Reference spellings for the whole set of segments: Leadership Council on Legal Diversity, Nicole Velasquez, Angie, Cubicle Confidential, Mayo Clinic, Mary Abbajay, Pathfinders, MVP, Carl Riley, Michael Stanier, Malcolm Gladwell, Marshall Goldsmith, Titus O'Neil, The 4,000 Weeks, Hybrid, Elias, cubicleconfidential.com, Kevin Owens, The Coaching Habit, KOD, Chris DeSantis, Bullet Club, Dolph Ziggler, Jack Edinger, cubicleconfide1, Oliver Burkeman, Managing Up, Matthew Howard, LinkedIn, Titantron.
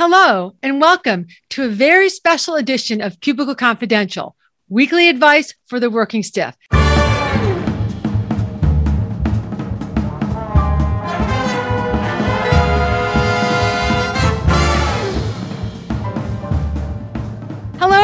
Hello, and welcome to a very special edition of Cubicle Confidential, weekly advice for the working stiff. Hello,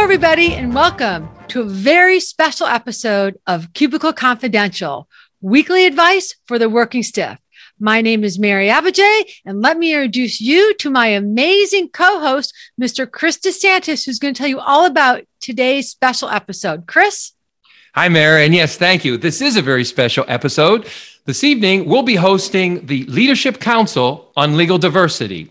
everybody, and welcome to a very special episode of Cubicle Confidential, weekly advice for the working stiff. My name is Mary Abbajay, and let me introduce you to my amazing co-host, Mr. Chris DeSantis, who's going to tell you all about today's special episode. Chris? Hi, Mary, and yes, thank you. This is a very special episode. This evening, we'll be hosting the Leadership Council on Legal Diversity,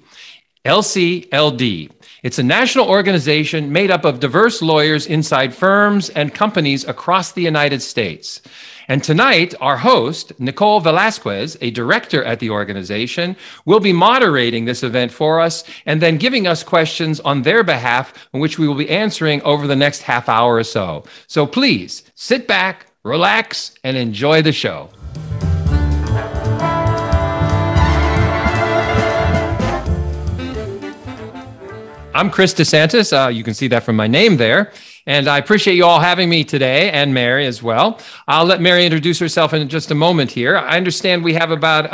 LCLD. It's a national organization made up of diverse lawyers inside firms and companies across the United States. And tonight, our host, Nicole Velasquez, a director at the organization, will be moderating this event for us and then giving us questions on their behalf, which we will be answering over the next half hour or so. So please sit back, relax, and enjoy the show. I'm Chris DeSantis. You can see that from my name there. And I appreciate you all having me today, and Mary as well. I'll let Mary introduce herself in just a moment here. I understand we have about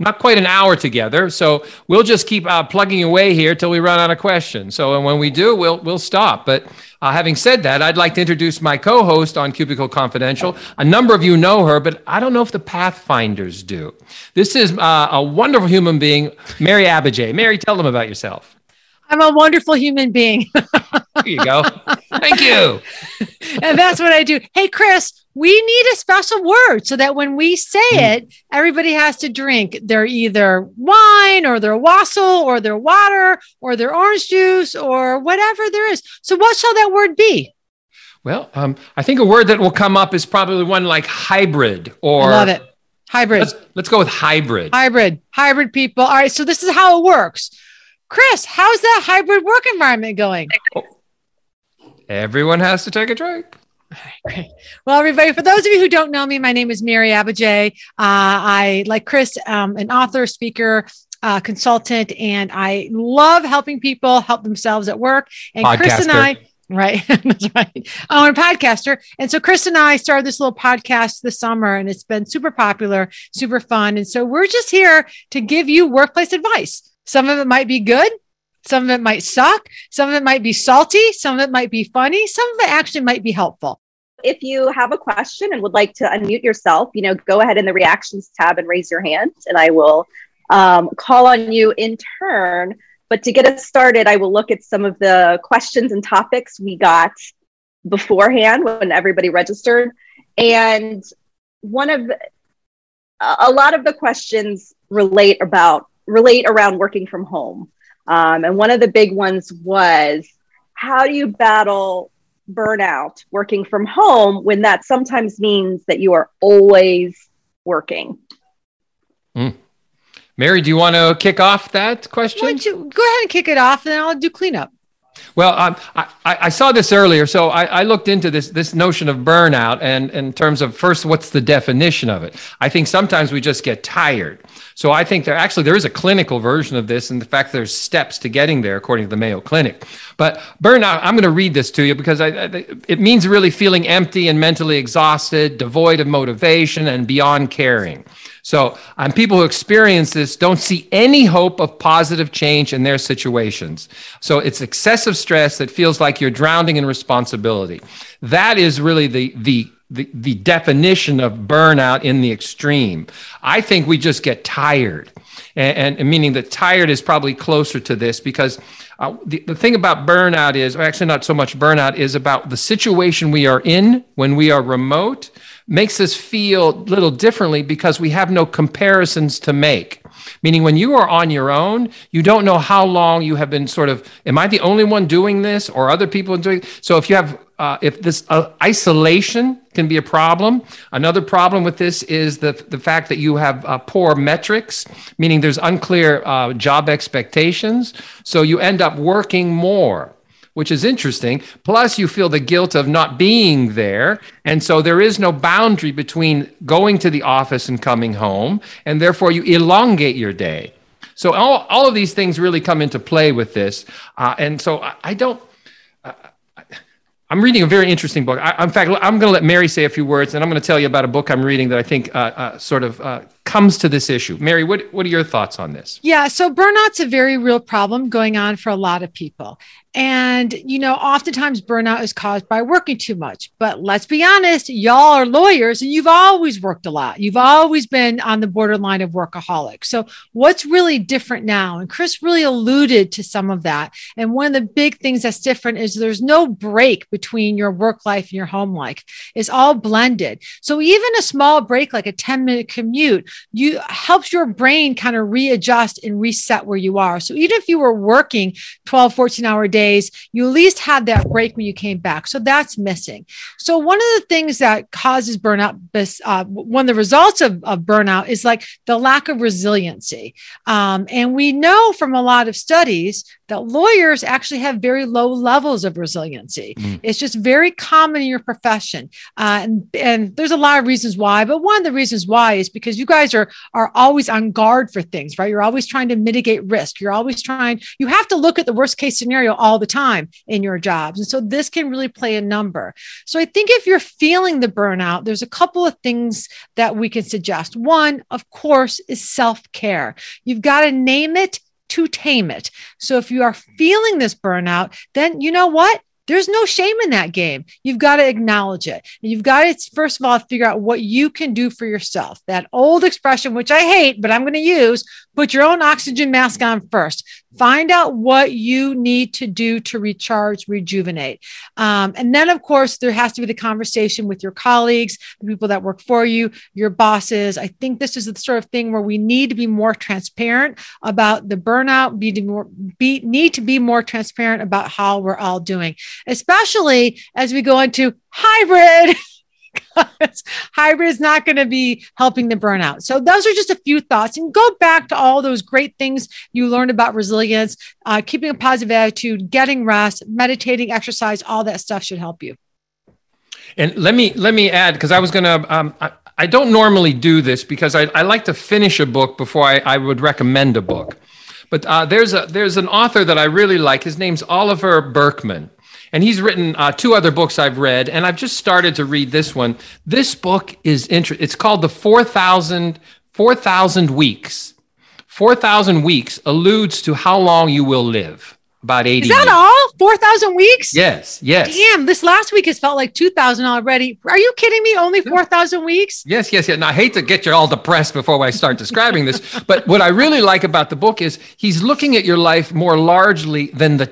not quite an hour together, so we'll just keep plugging away here till we run out of questions. So and when we do, we'll stop. But having said that, I'd like to introduce my co-host on Cubicle Confidential. A number of you know her, but I don't know if the Pathfinders do. This is a wonderful human being, Mary Abbajay. Mary, tell them about yourself. I'm a wonderful human being. There you go. Thank you. And that's what I do. Hey, Chris, we need a special word so that when we say it, everybody has to drink their either wine or their wassail or their water or their orange juice or whatever there is. So what shall that word be? Well, I think a word that will come up is probably one like hybrid or... I love it. Hybrid. Let's go with hybrid. Hybrid people. All right. So this is how it works. Chris, how's that hybrid work environment going? Everyone has to take a drink. All right, great. Well, everybody, for those of you who don't know me, my name is Mary Abbajay. I, like Chris, an author, speaker, consultant, and I love helping people help themselves at work. And podcaster. Chris and I, right, that's right. Oh, and podcaster. And so Chris and I started this little podcast this summer, and it's been super popular, super fun. And so we're just here to give you workplace advice. Some of it might be good. Some of it might suck. Some of it might be salty. Some of it might be funny. Some of it actually might be helpful. If you have a question and would like to unmute yourself, you know, go ahead in the reactions tab and raise your hand, and I will call on you in turn. But to get us started, I will look at some of the questions and topics we got beforehand when everybody registered. And a lot of the questions relate around working from home. And one of the big ones was, how do you battle burnout working from home when that sometimes means that you are always working? Mm. Mary, do you want to kick off that question? Why don't you go ahead and kick it off, and then I'll do cleanup. Well, I saw this earlier, so I looked into this notion of burnout, and in terms of first, what's the definition of it? I think sometimes we just get tired. So I think there is a clinical version of this, and the fact that there's steps to getting there, according to the Mayo Clinic. But burnout, I'm going to read this to you because it means really feeling empty and mentally exhausted, devoid of motivation, and beyond caring. So people who experience this don't see any hope of positive change in their situations. So it's excessive stress that feels like you're drowning in responsibility. That is really the definition of burnout in the extreme. I think we just get tired, and meaning that tired is probably closer to this because the thing about burnout is, or actually not so much burnout, is about the situation we are in when we are remote makes us feel a little differently because we have no comparisons to make. Meaning when you are on your own, you don't know how long you have been sort of, am I the only one doing this or other people doing it? So if you have, if this isolation can be a problem. Another problem with this is the fact that you have poor metrics, meaning there's unclear job expectations. So you end up working more, which is interesting. Plus, you feel the guilt of not being there. And so there is no boundary between going to the office and coming home. And therefore, you elongate your day. So all of these things really come into play with this. And so I'm reading a very interesting book. In fact, I'm going to let Mary say a few words, and I'm going to tell you about a book I'm reading that I think comes to this issue. Mary, what are your thoughts on this? Yeah, so burnout's a very real problem going on for a lot of people. And, you know, oftentimes burnout is caused by working too much. But let's be honest, y'all are lawyers and you've always worked a lot. You've always been on the borderline of workaholic. So what's really different now? And Chris really alluded to some of that. And one of the big things that's different is there's no break between your work life and your home life. It's all blended. So even a small break, like a 10-minute commute, helps your brain kind of readjust and reset where you are. So even if you were working 12, 14-hour days, you at least had that break when you came back. So that's missing. So one of the things that causes burnout, one of the results of burnout is like the lack of resiliency. And we know from a lot of studies that lawyers actually have very low levels of resiliency. Mm. It's just very common in your profession. And there's a lot of reasons why, but one of the reasons why is because you guys are always on guard for things, right? You're always trying to mitigate risk. You have to look at the worst case scenario all the time in your jobs. And so this can really play a number. So I think if you're feeling the burnout, there's a couple of things that we can suggest. One, of course, is self-care. You've got to name it to tame it. So if you are feeling this burnout, then you know what? There's no shame in that game. You've got to acknowledge it. And you've got to, first of all, figure out what you can do for yourself. That old expression, which I hate, but I'm going to use, put your own oxygen mask on first. Find out what you need to do to recharge, rejuvenate. And then, of course, there has to be the conversation with your colleagues, the people that work for you, your bosses. I think this is the sort of thing where we need to be more transparent about the burnout, need to be more transparent about how we're all doing, especially as we go into hybrid. Hybrid is not going to be helping the burnout. So those are just a few thoughts, and go back to all those great things you learned about resilience, keeping a positive attitude, getting rest, meditating, exercise, all that stuff should help you. And let me add, because I was going to, I don't normally do this because I like to finish a book before I would recommend a book. But there's an author that I really like. His name's Oliver Burkeman. And he's written two other books I've read, and I've just started to read this one. This book is interesting. It's called The 4,000 Weeks. 4,000 Weeks alludes to how long you will live, about 80 years. Is that all? 4,000 weeks? Yes. Damn, this last week has felt like 2,000 already. Are you kidding me? Only 4,000 weeks? Yes. Now, I hate to get you all depressed before I start describing this, but what I really like about the book is he's looking at your life more largely than the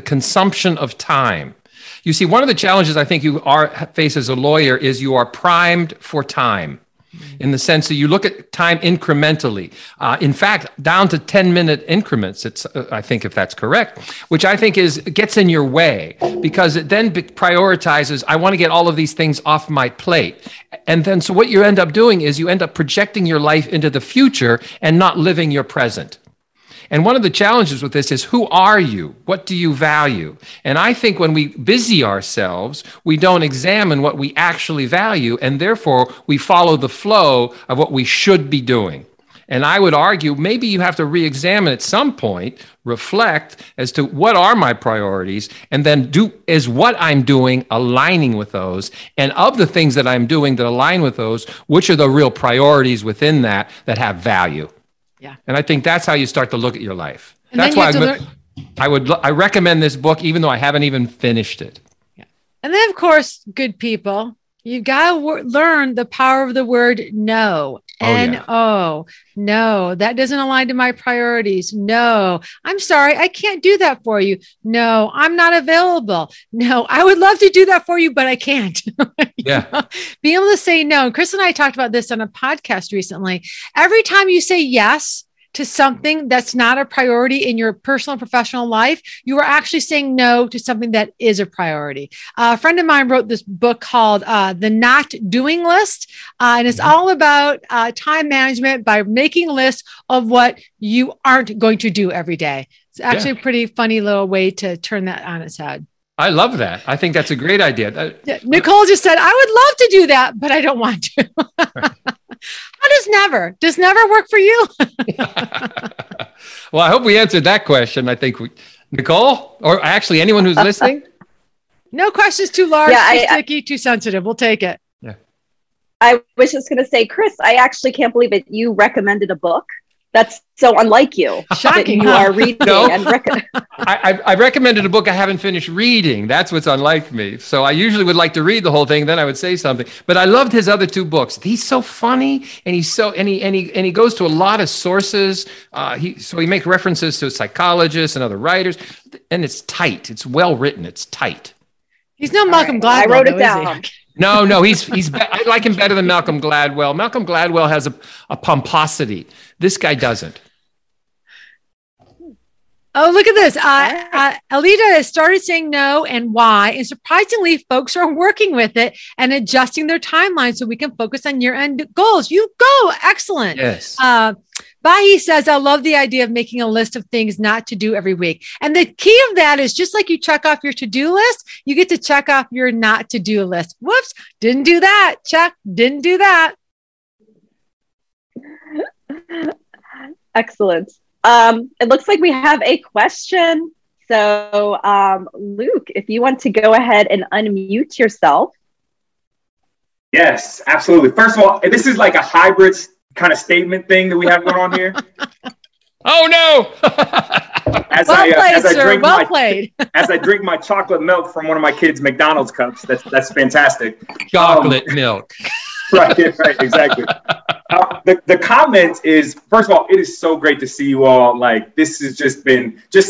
consumption of time. You see, one of the challenges I think you face as a lawyer is you are primed for time, in the sense that you look at time incrementally. In fact, down to 10-minute increments, I think, if that's correct, which I think gets in your way, because it then prioritizes, I want to get all of these things off my plate. And then so what you end up doing is you end up projecting your life into the future and not living your present. And one of the challenges with this is, who are you? What do you value? And I think when we busy ourselves, we don't examine what we actually value, and therefore we follow the flow of what we should be doing. And I would argue maybe you have to re-examine at some point, reflect as to what are my priorities, and then is what I'm doing aligning with those? And of the things that I'm doing that align with those, which are the real priorities within that have value? Yeah. And I think that's how you start to look at your life. And that's why I recommend this book, even though I haven't even finished it. Yeah. And then, of course, good people, you've got to learn the power of the word no. N-O. No, that doesn't align to my priorities. No, I'm sorry, I can't do that for you. No, I'm not available. No, I would love to do that for you, but I can't. Yeah. Being able to say no. Chris and I talked about this on a podcast recently. Every time you say yes to something that's not a priority in your personal and professional life, you are actually saying no to something that is a priority. A friend of mine wrote this book called The Not Doing List, and it's all about time management by making lists of what you aren't going to do every day. It's actually a pretty funny little way to turn that on its head. I love that. I think that's a great idea. Nicole just said, I would love to do that, but I don't want to. How does never work for you? Well, I hope we answered that question. I think we, Nicole, or actually anyone who's listening. No questions too large, too sticky, too sensitive. We'll take it. Yeah. I was just going to say, Chris, I actually can't believe it. You recommended a book. That's so unlike you. Shocking. You are reading. No, and I recommended a book I haven't finished reading. That's what's unlike me. So I usually would like to read the whole thing, then I would say something. But I loved his other two books. He's so funny, and he's so and he goes to a lot of sources. He makes references to psychologists and other writers, and it's tight. It's well written. It's tight. He's no Malcolm Gladwell. I wrote it down. No, he's. I like him better than Malcolm Gladwell. Malcolm Gladwell has a pomposity. This guy doesn't. Oh, look at this. Alita has started saying no and why. And surprisingly, folks are working with it and adjusting their timeline so we can focus on year-end goals. You go. Excellent. Yes. Bahi says, I love the idea of making a list of things not to do every week. And the key of that is just like you check off your to-do list, you get to check off your not to-do list. Whoops, didn't do that. Check, didn't do that. Excellent. It looks like we have a question. So Luke, if you want to go ahead and unmute yourself. Yes, absolutely. First of all, this is like a hybrid kind of statement thing that we have going on here. Oh no! As I drink my chocolate milk from one of my kids' McDonald's cups, that's fantastic. Chocolate milk. Right, exactly. The comment is, first of all, it is so great to see you all. Like this has just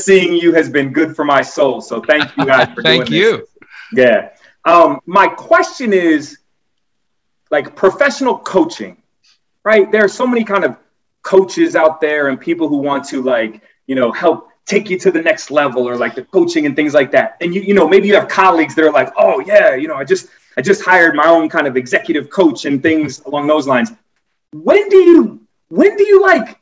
seeing you has been good for my soul. So thank you guys for doing this. Thank you. Yeah. My question is, like professional coaching. Right. There are so many kind of coaches out there and people who want to help take you to the next level or like the coaching and things like that. And you maybe you have colleagues that are like, oh yeah, I just hired my own kind of executive coach and things along those lines. When do you like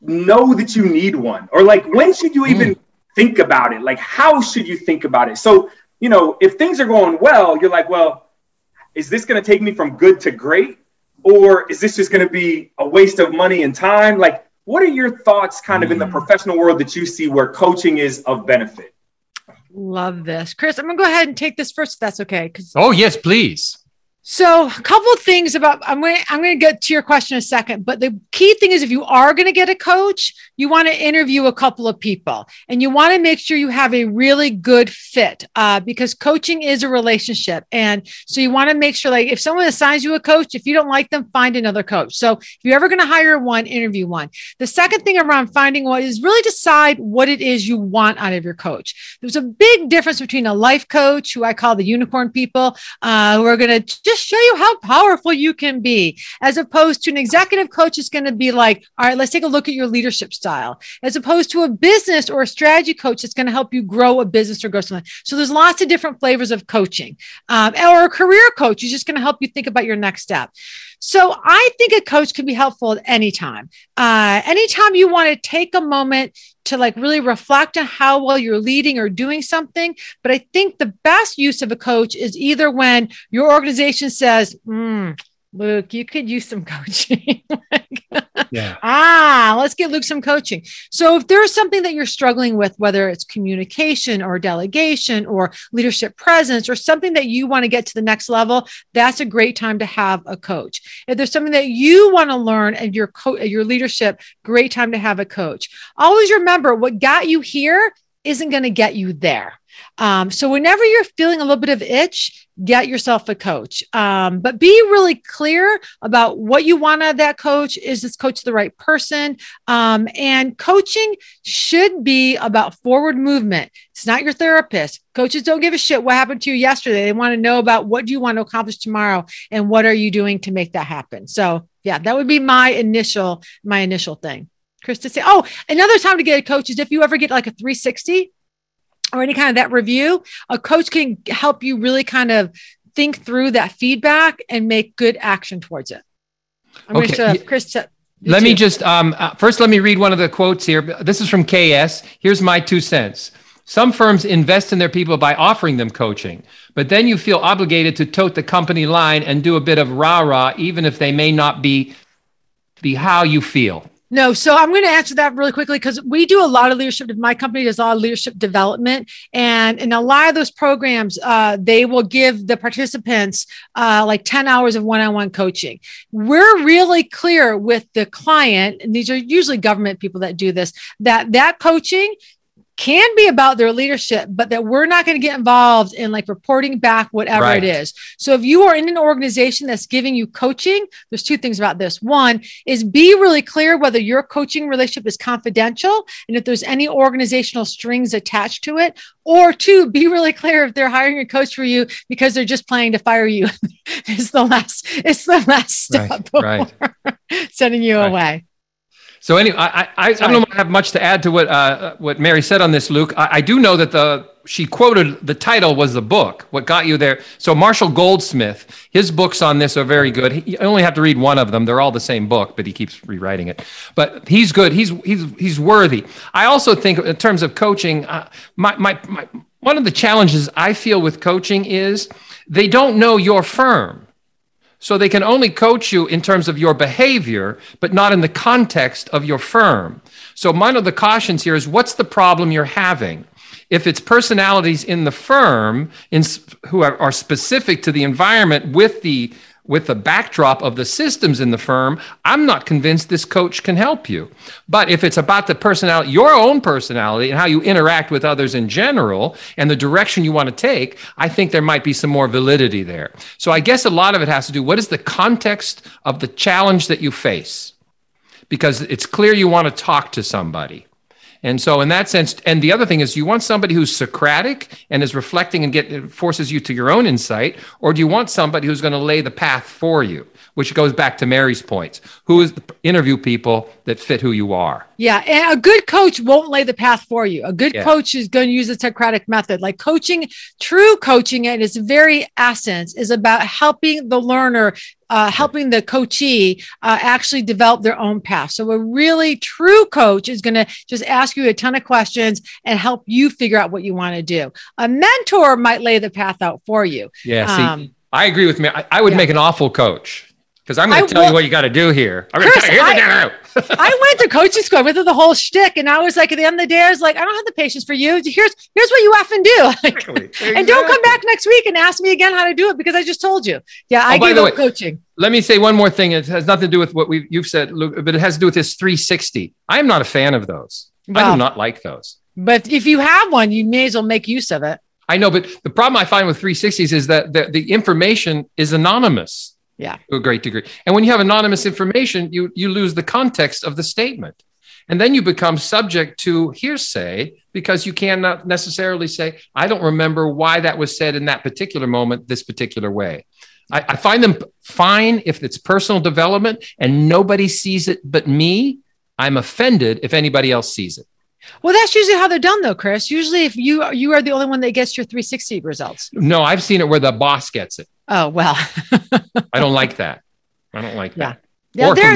know that you need one? Or like, when should you even think about it? Like, how should you think about it? So, if things are going well, you're like, well, is this going to take me from good to great? Or is this just going to be a waste of money and time? Like, what are your thoughts kind of in the professional world that you see where coaching is of benefit? Love this. Chris, I'm going to go ahead and take this first, if that's okay. Oh, yes, please. So a couple of things about, I'm going to get to your question in a second, but the key thing is if you are going to get a coach, you want to interview a couple of people and you want to make sure you have a really good fit because coaching is a relationship. And so you want to make sure like if someone assigns you a coach, if you don't like them, find another coach. So if you're ever going to hire one, interview one. The second thing around finding one is really decide what it is you want out of your coach. There's a big difference between a life coach, who I call the unicorn people, who are going to just show you how powerful you can be, as opposed to an executive coach is going to be like, all right, let's take a look at your leadership style, as opposed to a business or a strategy coach that's going to help you grow a business or grow something. So there's lots of different flavors of coaching, or a career coach is just going to help you think about your next step. So I think a coach can be helpful at any time. Anytime you want to take a moment to like really reflect on how well you're leading or doing something. But I think the best use of a coach is either when your organization says, Luke, you could use some coaching. Let's get Luke some coaching. So if there's something that you're struggling with, whether it's communication or delegation or leadership presence or something that you want to get to the next level, that's a great time to have a coach. If there's something that you want to learn and your leadership, great time to have a coach. Always remember what got you here isn't going to get you there. So whenever you're feeling a little bit of itch, get yourself a coach. But be really clear about what you want out of that coach. Is this coach the right person? And coaching should be about forward movement. It's not your therapist. Coaches don't give a shit what happened to you yesterday. They want to know about what do you want to accomplish tomorrow and what are you doing to make that happen? So yeah, that would be my initial thing. Chris DeSantis. Oh, another time to get a coach is if you ever get like a 360 or any kind of that review, a coach can help you really kind of think through that feedback and make good action towards it. I'm going to show Chris. Let me just, first, let me read one of the quotes here. This is from KS. Here's my 2 cents. Some firms invest in their people by offering them coaching, but then you feel obligated to tote the company line and do a bit of rah-rah, even if they may not be the how you feel? No. So I'm going to answer that really quickly because we do a lot of leadership. My company does a lot of leadership development. And in a lot of those programs, they will give the participants like 10 hours of one-on-one coaching. We're really clear with the client, and these are usually government people that do this, that coaching can be about their leadership, but that we're not going to get involved in like reporting back, whatever right. it is. So if you are in an organization that's giving you coaching, there's two things about this. One is be really clear whether your coaching relationship is confidential and if there's any organizational strings attached to it, or two, be really clear if they're hiring a coach for you because they're just planning to fire you. It's the last step right. before sending you right. away. So anyway, I don't have much to add to what Mary said on this, Luke. I do know that she quoted the title was the book, What Got You There. So Marshall Goldsmith, his books on this are very good. You only have to read one of them. They're all the same book, but he keeps rewriting it. But he's good. He's worthy. I also think in terms of coaching, my one of the challenges I feel with coaching is they don't know your firm. So they can only coach you in terms of your behavior, but not in the context of your firm. So one of the cautions here is what's the problem you're having? If it's personalities in the firm who are specific to the environment with the backdrop of the systems in the firm, I'm not convinced this coach can help you. But if it's about the personality, your own personality and how you interact with others in general and the direction you want to take, I think there might be some more validity there. So I guess a lot of it has to do, what is the context of the challenge that you face? Because it's clear you want to talk to somebody. And so in that sense, and the other thing is, you want somebody who's Socratic and is reflecting and forces you to your own insight, or do you want somebody who's going to lay the path for you, which goes back to Mary's points. Who is the interview people that fit who you are? Yeah. And a good coach won't lay the path for you. A good coach is going to use the Socratic method. Like coaching, true coaching at its very essence is about helping the learner, helping the coachee actually develop their own path. So a really true coach is going to just ask you a ton of questions and help you figure out what you want to do. A mentor might lay the path out for you. Yeah. See, I agree with Mary. I would make an awful coach. Because I'm going to tell you what you got to do here. I'm Chris, I went to coaching school. I went through the whole shtick. And I was like, at the end of the day, I was like, I don't have the patience for you. Here's what you often do. Exactly. And don't come back next week and ask me again how to do it because I just told you. Yeah, I gave up coaching. Let me say one more thing. It has nothing to do with what you've said, Luke, but it has to do with this 360. I am not a fan of those. Wow. I do not like those. But if you have one, you may as well make use of it. I know, but the problem I find with 360s is that the information is anonymous. Yeah, to a great degree. And when you have anonymous information, you lose the context of the statement. And then you become subject to hearsay because you cannot necessarily say, I don't remember why that was said in that particular moment, this particular way. I find them fine if it's personal development and nobody sees it but me. I'm offended if anybody else sees it. Well, that's usually how they're done, though, Chris. Usually if you are the only one that gets your 360 results. No, I've seen it where the boss gets it. Oh, well. I don't like that. I don't like that. Yeah, they're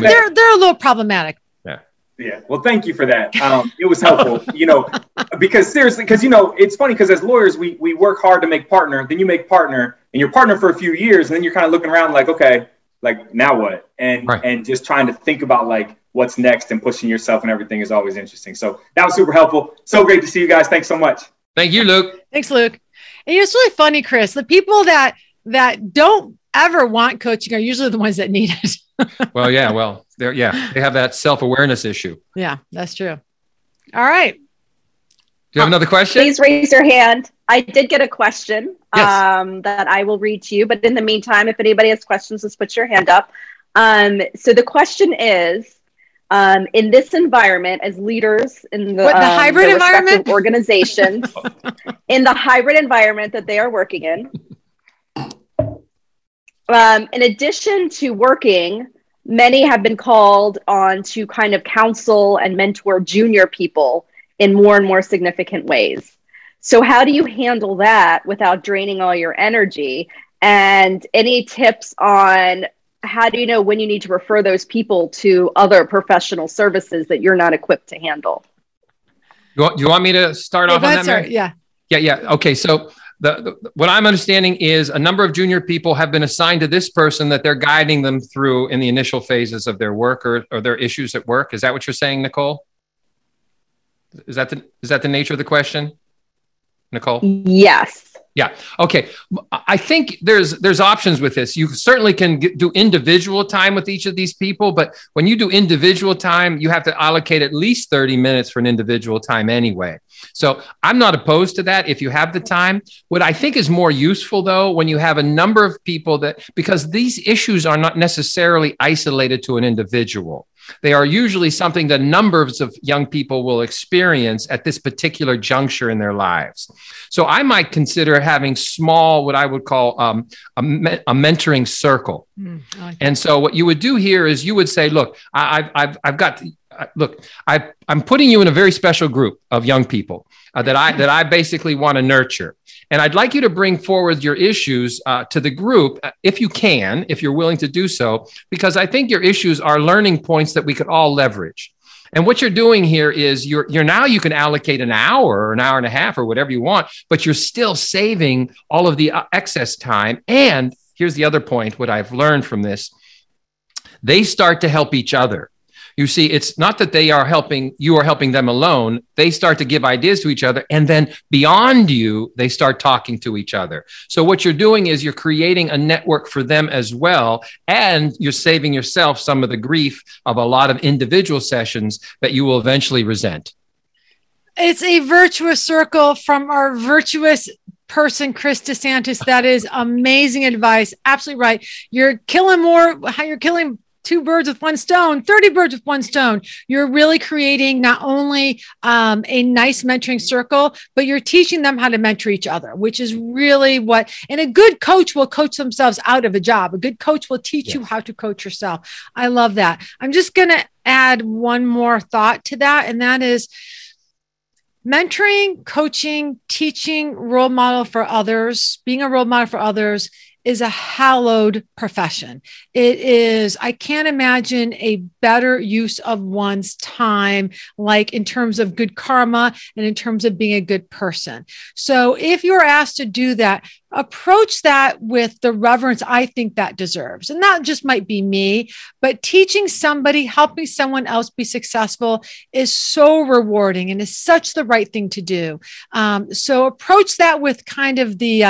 a little problematic. Yeah. Well, thank you for that. It was helpful, because seriously, it's funny because as lawyers, we work hard to make partner. Then you make partner and you're partner for a few years. And then you're kind of looking around like, okay, like now what? And just trying to think about like what's next and pushing yourself and everything is always interesting. So that was super helpful. So great to see you guys. Thanks so much. Thank you, Luke. Thanks, Luke. And it's really funny, Chris, the people that don't ever want coaching are usually the ones that need it. Well, yeah. Well, they have that self-awareness issue. Yeah, that's true. All right. Do you have another question? Please raise your hand. I did get a question that I will read to you. But in the meantime, if anybody has questions, just put your hand up. So the question is, in this environment, as leaders in the hybrid environment organizations, in the hybrid environment that they are working in, in addition to working, many have been called on to kind of counsel and mentor junior people in more and more significant ways. So how do you handle that without draining all your energy? And any tips on how do you know when you need to refer those people to other professional services that you're not equipped to handle? Do you want me to start off on that, Mary? Yeah. Okay. So what I'm understanding is a number of junior people have been assigned to this person that they're guiding them through in the initial phases of their work or their issues at work. Is that what you're saying, Nicole? Is that the nature of the question, Nicole? Yes. Yeah. Okay. I think there's options with this. You certainly can do individual time with each of these people, but when you do individual time, you have to allocate at least 30 minutes for an individual time anyway. So I'm not opposed to that if you have the time. What I think is more useful, though, when you have a number of people because these issues are not necessarily isolated to an individual. They are usually something that numbers of young people will experience at this particular juncture in their lives. So I might consider having small, what I would call a mentoring circle. Like and so what you would do here is you would say, look, I'm putting you in a very special group of young people that I basically want to nurture. And I'd like you to bring forward your issues to the group if you can, if you're willing to do so, because I think your issues are learning points that we could all leverage. And what you're doing here is now you can allocate an hour or an hour and a half or whatever you want, but you're still saving all of the excess time. And here's the other point, what I've learned from this, they start to help each other. You see, it's not that you are helping them alone. They start to give ideas to each other. And then beyond you, they start talking to each other. So what you're doing is you're creating a network for them as well. And you're saving yourself some of the grief of a lot of individual sessions that you will eventually resent. It's a virtuous circle from our virtuous person, Chris DeSantis. That is amazing advice. Absolutely right. You're killing 2 birds with one stone, 30 birds with one stone. You're really creating not only a nice mentoring circle, but you're teaching them how to mentor each other, which is really and a good coach will coach themselves out of a job. A good coach will teach you how to coach yourself. I love that. I'm just going to add one more thought to that. And that is mentoring, coaching, teaching, role model for others, being a role model for others is a hallowed profession. It is, I can't imagine a better use of one's time, like in terms of good karma and in terms of being a good person. So if you're asked to do that, approach that with the reverence I think that deserves. And that just might be me, but teaching somebody, helping someone else be successful is so rewarding and is such the right thing to do. So approach that with kind of the,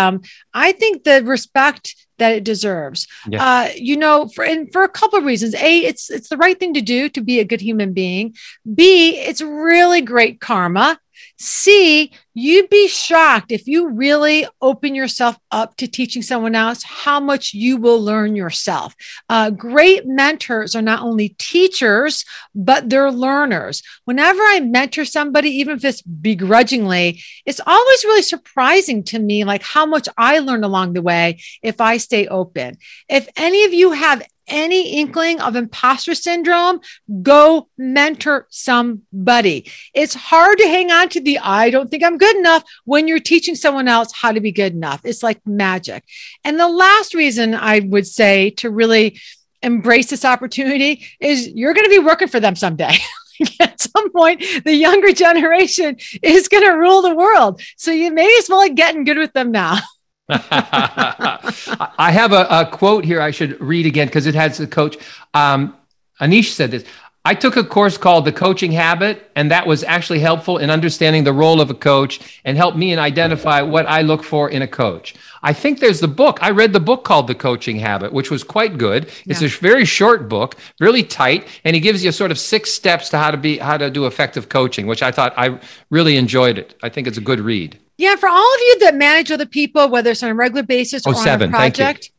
I think the respect that it deserves, for a couple of reasons. A, it's the right thing to do to be a good human being. B, it's really great karma. C, you'd be shocked if you really open yourself up to teaching someone else how much you will learn yourself. Great mentors are not only teachers, but they're learners. Whenever I mentor somebody, even if it's begrudgingly, it's always really surprising to me, like how much I learn along the way if I stay open. If any of you have any inkling of imposter syndrome, go mentor somebody. It's hard to hang on to the, I don't think I'm good enough when you're teaching someone else how to be good enough. It's like magic. And the last reason I would say to really embrace this opportunity is you're going to be working for them someday. At some point, the younger generation is going to rule the world. So you may as well be getting good with them now. I have a quote here I should read again because it has the coach. Anish said this. I took a course called The Coaching Habit, and that was actually helpful in understanding the role of a coach and helped me in identify what I look for in a coach. I think there's the book. I read the book called The Coaching Habit, which was quite good. It's a very short book, really tight, and he gives you sort of 6 steps to how to do effective coaching, which I thought I really enjoyed it. I think it's a good read. Yeah, for all of you that manage other people, whether it's on a regular basis or on a project,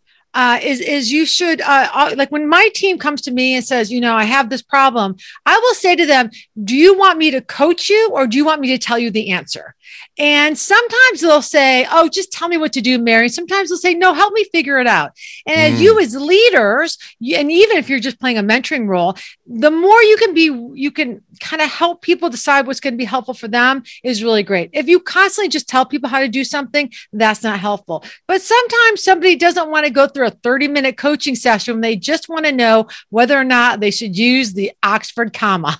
is you should, like when my team comes to me and says, I have this problem, I will say to them, do you want me to coach you or do you want me to tell you the answer? And sometimes they'll say, oh, just tell me what to do, Mary. Sometimes they'll say, no, help me figure it out. And you as leaders, and even if you're just playing a mentoring role, the more you can kind of help people decide what's going to be helpful for them is really great. If you constantly just tell people how to do something, that's not helpful. But sometimes somebody doesn't want to go through a 30-minute coaching session. They just want to know whether or not they should use the Oxford comma,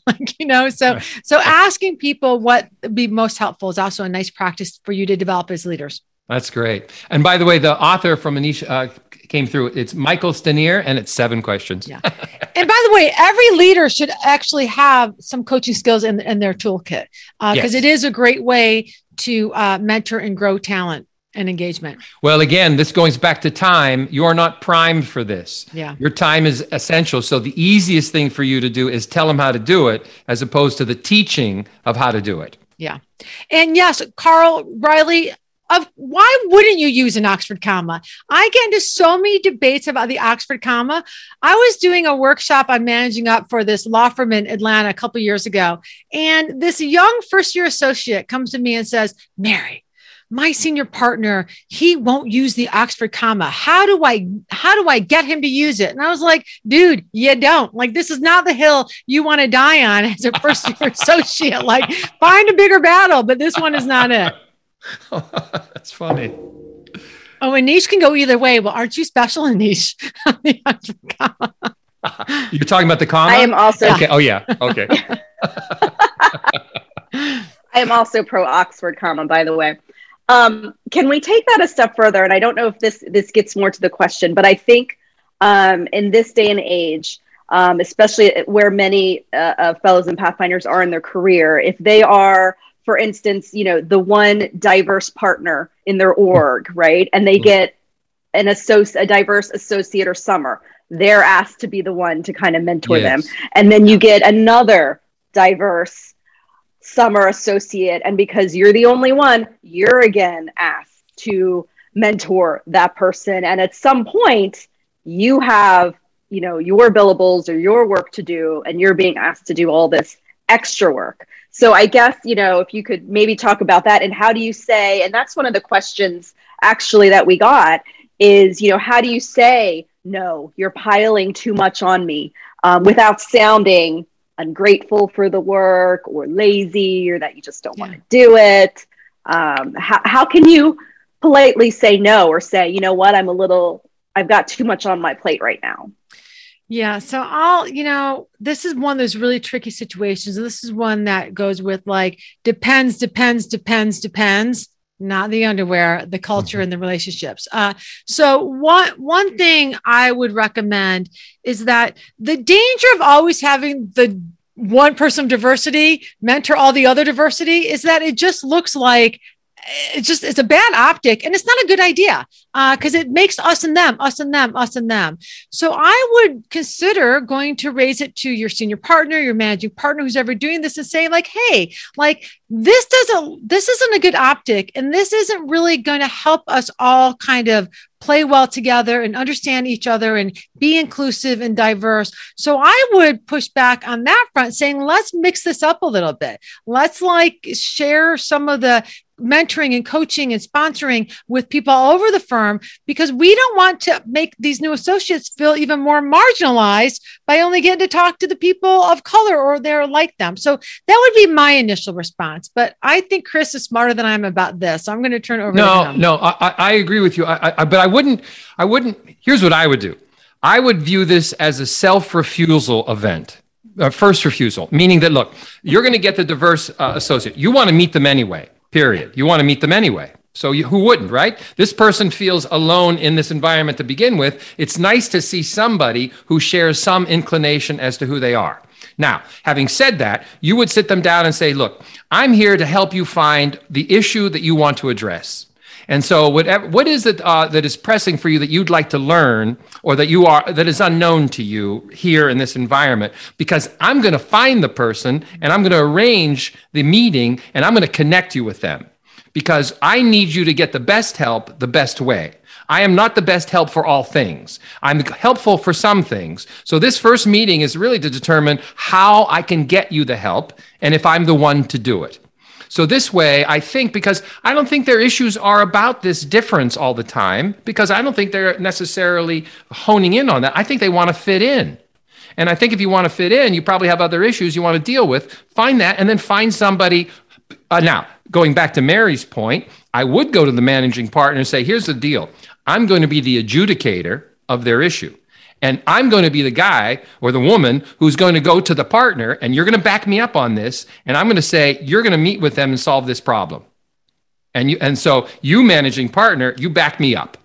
so asking people what would be most helpful is also a nice practice for you to develop as leaders. That's great. And by the way, the author from Anisha came through. It's Michael Stanier, and it's 7 questions. Yeah. And by the way, every leader should actually have some coaching skills in their toolkit, because it is a great way to mentor and grow talent and engagement. Well, again, this goes back to time. You are not primed for this. Yeah. Your time is essential. So the easiest thing for you to do is tell them how to do it, as opposed to the teaching of how to do it. Yeah. And yes, Carl Riley, why wouldn't you use an Oxford comma? I get into so many debates about the Oxford comma. I was doing a workshop on Managing Up for this law firm in Atlanta a couple of years ago. And this young first-year associate comes to me and says, Mary, my senior partner, he won't use the Oxford comma. How do I get him to use it? And I was like, dude, you don't. Like, this is not the hill you want to die on as a first-year associate. Like, find a bigger battle, but this one is not it. That's funny. Oh, and niche can go either way. Well, aren't you special in niche? You're talking about the comma? I am also. Okay. Oh, yeah. Okay. I am also pro Oxford comma, by the way. Can we take that a step further? And I don't know if this gets more to the question, but I think in this day and age, especially where many fellows and Pathfinders are in their career, if they are, for instance, you know, the one diverse partner in their org, right? And they get a diverse associate or summer, they're asked to be the one to kind of mentor them. And then you get another diverse summer associate. And because you're the only one, you're again asked to mentor that person. And at some point you have, you know, your billables or your work to do, and you're being asked to do all this extra work. So I guess, you know, if you could maybe talk about that, and how do you say, and that's one of the questions actually that we got is, you know, how do you say, no, you're piling too much on me without sounding ungrateful for the work or lazy or that you just don't want to do it? How can you politely say no, or say, you know what, I've got too much on my plate right now? Yeah. So this is one of those really tricky situations. This is one that goes with like, depends, not the underwear, the culture and the relationships. So one thing I would recommend is that the danger of always having the one person of diversity mentor all the other diversity is that it just looks like it's a bad optic, and it's not a good idea because it makes us and them. So I would consider going to raise it to your senior partner, your managing partner, who's ever doing this, and say like, hey, like this isn't a good optic, and this isn't really going to help us all kind of play well together and understand each other and be inclusive and diverse. So I would push back on that front, saying, let's mix this up a little bit. Let's like share some of the mentoring and coaching and sponsoring with people all over the firm, because we don't want to make these new associates feel even more marginalized by only getting to talk to the people of color or they're like them. So that would be my initial response. But I think Chris is smarter than I am about this. So I'm going to turn it over to him. No, I agree with you. But I wouldn't, here's what I would do. I would view this as a self-refusal event. First refusal, meaning that, look, you're going to get the diverse associate. You want to meet them anyway. Period. You want to meet them anyway. So who wouldn't, right? This person feels alone in this environment to begin with. It's nice to see somebody who shares some inclination as to who they are. Now, having said that, you would sit them down and say, look, I'm here to help you find the issue that you want to address. And so what is it that is pressing for you that you'd like to learn, or that is unknown to you here in this environment? Because I'm going to find the person, and I'm going to arrange the meeting, and I'm going to connect you with them, because I need you to get the best help the best way. I am not the best help for all things. I'm helpful for some things. So this first meeting is really to determine how I can get you the help, and if I'm the one to do it. So this way, I think, because I don't think their issues are about this difference all the time, because I don't think they're necessarily honing in on that. I think they want to fit in. And I think if you want to fit in, you probably have other issues you want to deal with. Find that, and then find somebody. Now, going back to Mary's point, I would go to the managing partner and say, here's the deal. I'm going to be the adjudicator of their issue. And I'm going to be the guy or the woman who's going to go to the partner, and you're going to back me up on this. And I'm going to say, you're going to meet with them and solve this problem. And so you, managing partner, you back me up,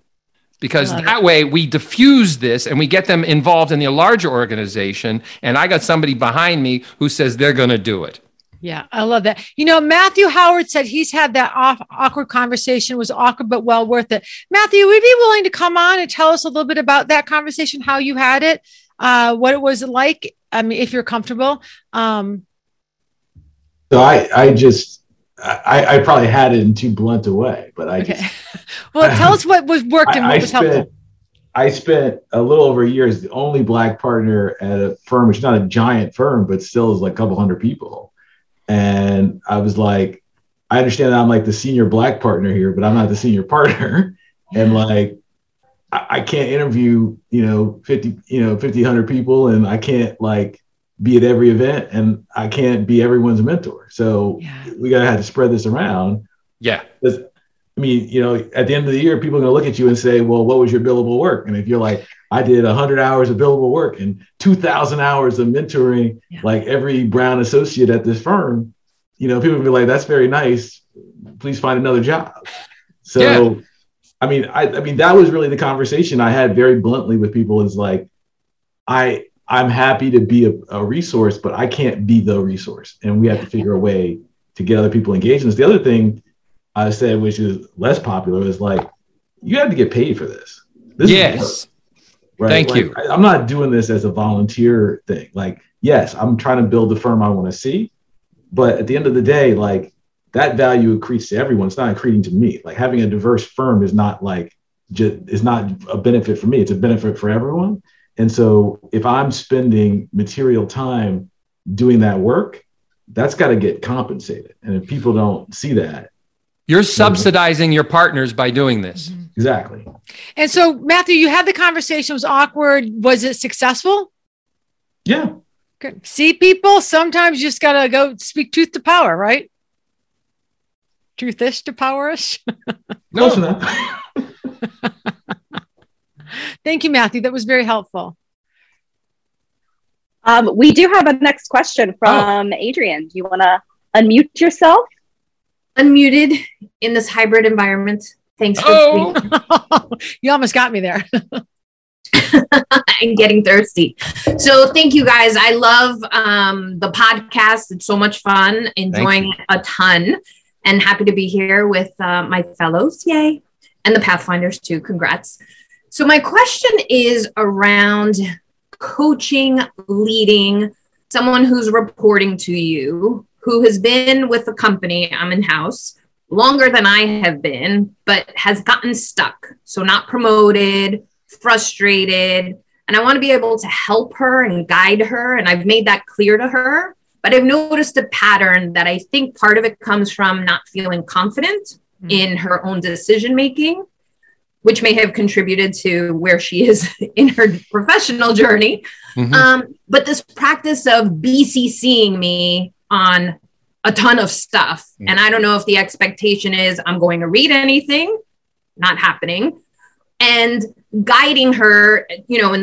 because that way we diffuse this and we get them involved in the larger organization. And I got somebody behind me who says they're going to do it. Yeah, I love that. You know, Matthew Howard said he's had that awkward conversation. It was awkward, but well worth it. Matthew, would you be willing to come on and tell us a little bit about that conversation, how you had it, what it was like? I mean, if you're comfortable. So I probably had it in too blunt a way, but tell us what was worked and what was helpful. I spent a little over a year as the only Black partner at a firm, which is not a giant firm, but still is like a couple hundred people. And I was like, I understand that I'm like the senior Black partner here, but I'm not the senior partner. And like, I can't interview, 1,500 people, and I can't like be at every event, and I can't be everyone's mentor. So we got to have to spread this around. Yeah. I mean, at the end of the year, people are going to look at you and say, well, what was your billable work? And if you're like, I did 100 hours of billable work and 2,000 hours of mentoring, like every brown associate at this firm, people will be like, that's very nice. Please find another job. So, I mean, that was really the conversation I had very bluntly with people, is like, I'm happy to be a resource, but I can't be the resource. And we have to figure a way to get other people engaged in this. The other thing I said, which is less popular, is like, you have to get paid for this. This is work, right? Thank you. I'm not doing this as a volunteer thing. Like, yes, I'm trying to build the firm I want to see, but at the end of the day, like, that value accretes to everyone. It's not accreting to me. Like, having a diverse firm is not like, is not a benefit for me. It's a benefit for everyone. And so if I'm spending material time doing that work, that's got to get compensated. And if people don't see that. You're subsidizing your partners by doing this. Mm-hmm. Exactly. And so, Matthew, you had the conversation. It was awkward. Was it successful? Yeah. Okay. See, people, sometimes you just got to go speak truth to power, right? Truthish to powerish? No, no. Thank you, Matthew. That was very helpful. We do have a next question from Adrian. Do you want to unmute yourself? Unmuted in this hybrid environment. Thanks. You almost got me there. I'm getting thirsty. So thank you guys. I love the podcast. It's so much fun. Enjoying a ton, and happy to be here with my fellows. Yay. And the Pathfinders too. Congrats. So my question is around coaching, leading someone who's reporting to you, who has been with the company I'm in-house longer than I have been, but has gotten stuck. So not promoted, frustrated. And I want to be able to help her and guide her. And I've made that clear to her, but I've noticed a pattern that I think part of it comes from not feeling confident in her own decision-making, which may have contributed to where she is in her professional journey. Mm-hmm. But this practice of BCCing me on a ton of stuff. Mm-hmm. And I don't know if the expectation is I'm going to read anything, not happening, and guiding her, in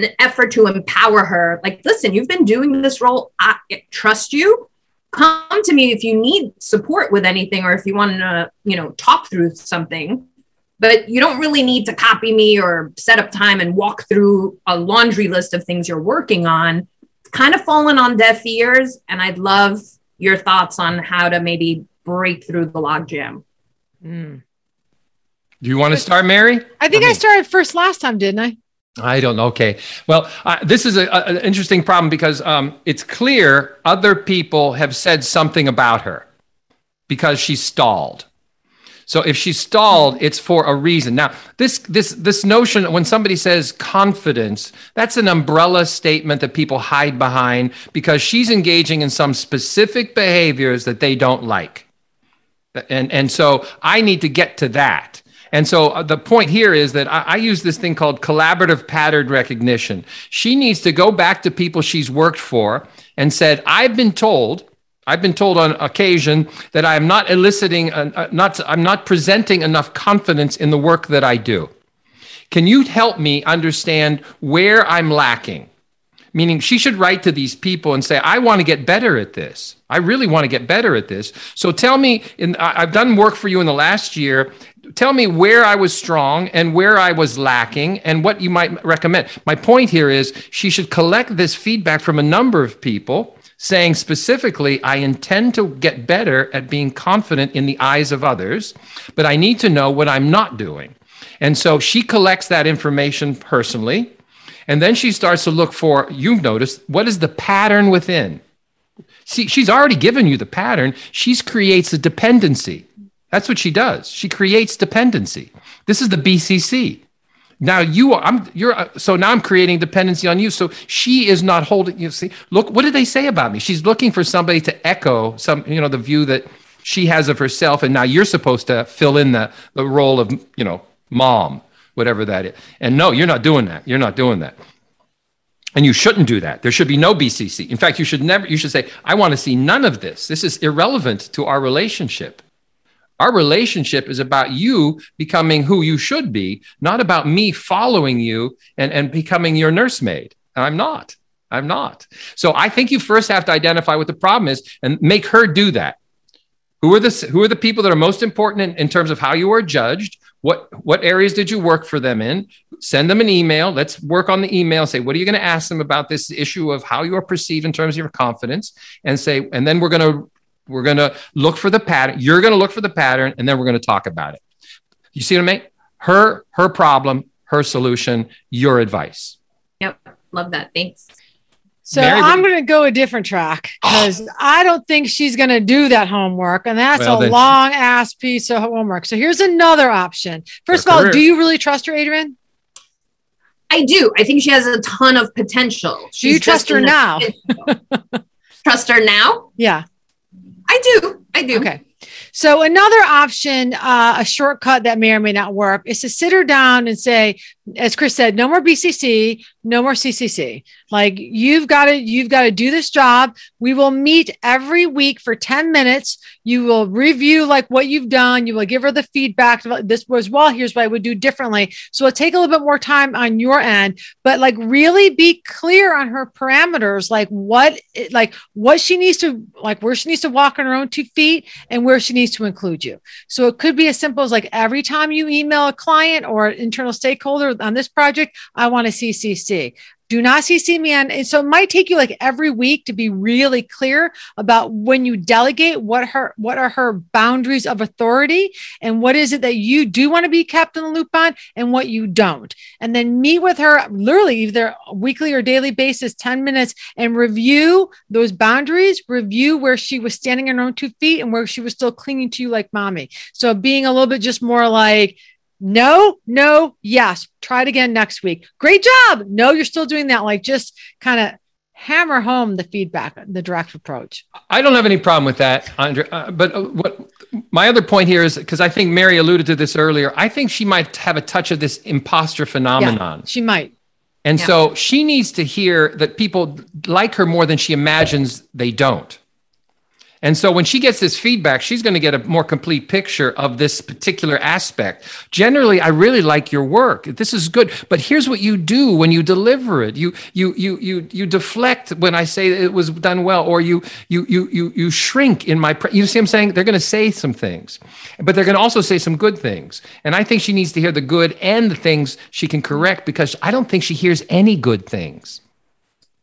the effort to empower her. Like, listen, you've been doing this role. I trust you. Come to me if you need support with anything, or if you want to, talk through something. But you don't really need to copy me or set up time and walk through a laundry list of things you're working on. It's kind of fallen on deaf ears. And I'd love your thoughts on how to maybe break through the logjam. Mm. Do you want to start, Mary? I think I started first last time, didn't I? I don't know. Okay. Well, this is an interesting problem, because it's clear other people have said something about her because she stalled. So if she stalled, it's for a reason. Now, this notion, when somebody says confidence, that's an umbrella statement that people hide behind, because she's engaging in some specific behaviors that they don't like. And so I need to get to that. And so the point here is that I use this thing called collaborative pattern recognition. She needs to go back to people she's worked for and said, I've been told on occasion that I am not eliciting, I'm not presenting enough confidence in the work that I do. Can you help me understand where I'm lacking? meaning she should write to these people and say, I want to get better at this. I really want to get better at this. So tell me, I've done work for you in the last year. Tell me where I was strong and where I was lacking and what you might recommend. My point here is she should collect this feedback from a number of people saying specifically, I intend to get better at being confident in the eyes of others, but I need to know what I'm not doing. And so she collects that information personally, and then she starts to look for, you've noticed, what is the pattern within? See, she's already given you the pattern. She creates a dependency. That's what she does. She creates dependency. This is the BCC. Now now I'm creating dependency on you. So she is not holding, you see, look, what did they say about me? She's looking for somebody to echo some, the view that she has of herself. And now you're supposed to fill in the role of, mom, whatever that is. And no, you're not doing that. You're not doing that. And you shouldn't do that. There should be no BCC. In fact, you should say, I want to see none of this. This is irrelevant to our relationship. Our relationship is about you becoming who you should be, not about me following you and becoming your nursemaid. And I'm not. So I think you first have to identify what the problem is and make her do that. Who are the people that are most important in terms of how you are judged? What areas did you work for them in? Send them an email. Let's work on the email. Say, what are you going to ask them about this issue of how you are perceived in terms of your confidence? And say, and then we're going to look for the pattern. You're going to look for the pattern, and then we're going to talk about it. You see what I mean? Her problem, her solution, your advice. Yep. Love that. Thanks. So Mary, I'm going to go a different track because I don't think she's going to do that homework. And that's a long ass piece of homework. So here's another option. First of all, do you really trust her, Adrian? I do. I think she has a ton of potential. Do you trust her now? Trust her now? Yeah. I do. Okay. So another option, a shortcut that may or may not work, is to sit her down and say, as Chris said, no more BCC, no more CCC. Like you've got to do this job. We will meet every week for 10 minutes. You will review like what you've done. You will give her the feedback. This was well, here's what I would do differently. So it'll take a little bit more time on your end, but like really be clear on her parameters, like what she needs to, like where she needs to walk on her own two feet and where she needs to include you. So it could be as simple as like every time you email a client or an internal stakeholder on this project, I want to CCC. Do not CC me on. And so it might take you like every week to be really clear about when you delegate, what are her boundaries of authority and what is it that you do want to be kept in the loop on and what you don't. And then meet with her literally either weekly or daily basis, 10 minutes and review those boundaries, review where she was standing on her own two feet and where she was still clinging to you like mommy. So being a little bit just more like, no, yes. Try it again next week. Great job. No, you're still doing that. Like just kind of hammer home the feedback, the direct approach. I don't have any problem with that, Andre. But my other point here is, because I think Mary alluded to this earlier, I think she might have a touch of this imposter phenomenon. Yeah, she might. And so she needs to hear that people like her more than she imagines they don't. And so when she gets this feedback, she's going to get a more complete picture of this particular aspect. Generally, I really like your work. This is good. But here's what you do when you deliver it. You deflect when I say it was done well, or you shrink in my, you see what I'm saying? They're going to say some things, but they're going to also say some good things. And I think she needs to hear the good and the things she can correct, because I don't think she hears any good things.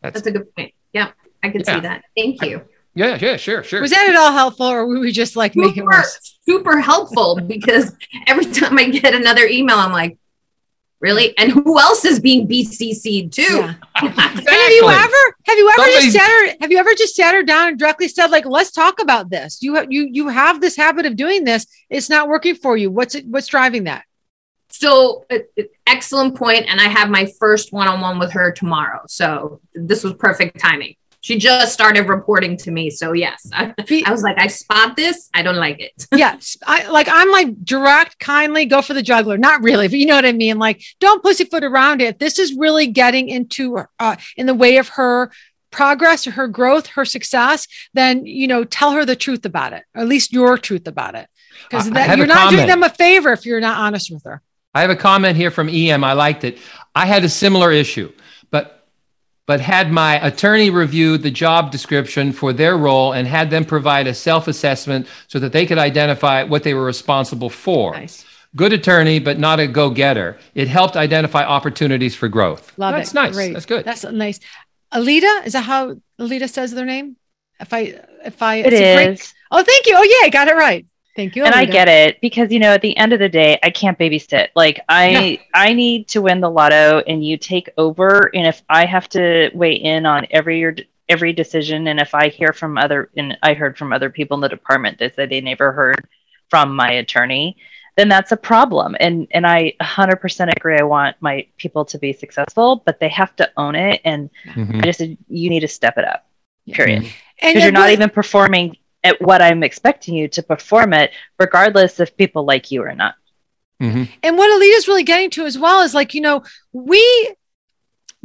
That's a good point. Yeah, I can see that. Thank you. Yeah, sure. Was that at all helpful, or were we just like making worse? Super helpful, because every time I get another email, I'm like, really? And who else is being BCC'd too? Yeah. Exactly. And have you ever just sat her down and directly said, like, let's talk about this. You have this habit of doing this. It's not working for you. What's driving that? So excellent point. And I have my first one-on-one with her tomorrow. So this was perfect timing. She just started reporting to me. So yes, I was like, I spot this. I don't like it. Yes. I'm like direct, kindly go for the juggler. Not really, but you know what I mean? Like don't pussyfoot around it. This is really getting into, in the way of her progress or her growth, her success. Then, tell her the truth about it, or at least your truth about it. Because you're not doing them a favor if you're not honest with her. I have a comment here from EM. I liked it. I had a similar issue, but but had my attorney review the job description for their role and had them provide a self-assessment so that they could identify what they were responsible for. Nice. Good attorney, but not a go-getter. It helped identify opportunities for growth. Love That's it. Nice. Great. That's good. That's nice. Alita, is that how Alita says their name? If I, it is. Great... Oh, thank you. Oh yeah. I got it right. Thank you. Alita. And I get it because, you know, at the end of the day, I can't babysit. Like I need to win the lotto and you take over. And if I have to weigh in on every decision, and if I hear from I heard from other people in the department that said they never heard from my attorney, then that's a problem. And I 100% agree. I want my people to be successful, but they have to own it. And I just said, you need to step it up, period. Because you're not even performing at what I'm expecting you to perform at, regardless if people like you or not. Mm-hmm. And what Alita's really getting to as well is like, you know,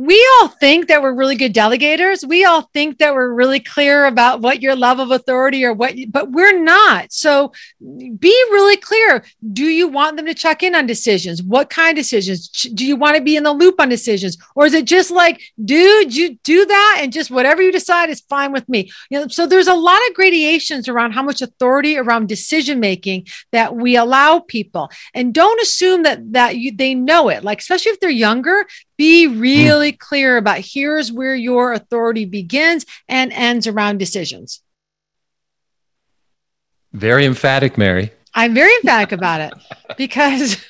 we all think that we're really good delegators. We all think that we're really clear about what your level of authority or but we're not. So be really clear. Do you want them to check in on decisions? What kind of decisions? Do you want to be in the loop on decisions? Or is it just like, dude, you do that and just whatever you decide is fine with me? You know, so there's a lot of gradations around how much authority around decision-making that we allow people. And don't assume that they know it. Like, especially if they're younger, be really clear about here's where your authority begins and ends around decisions. Very emphatic, Mary. I'm very emphatic about it because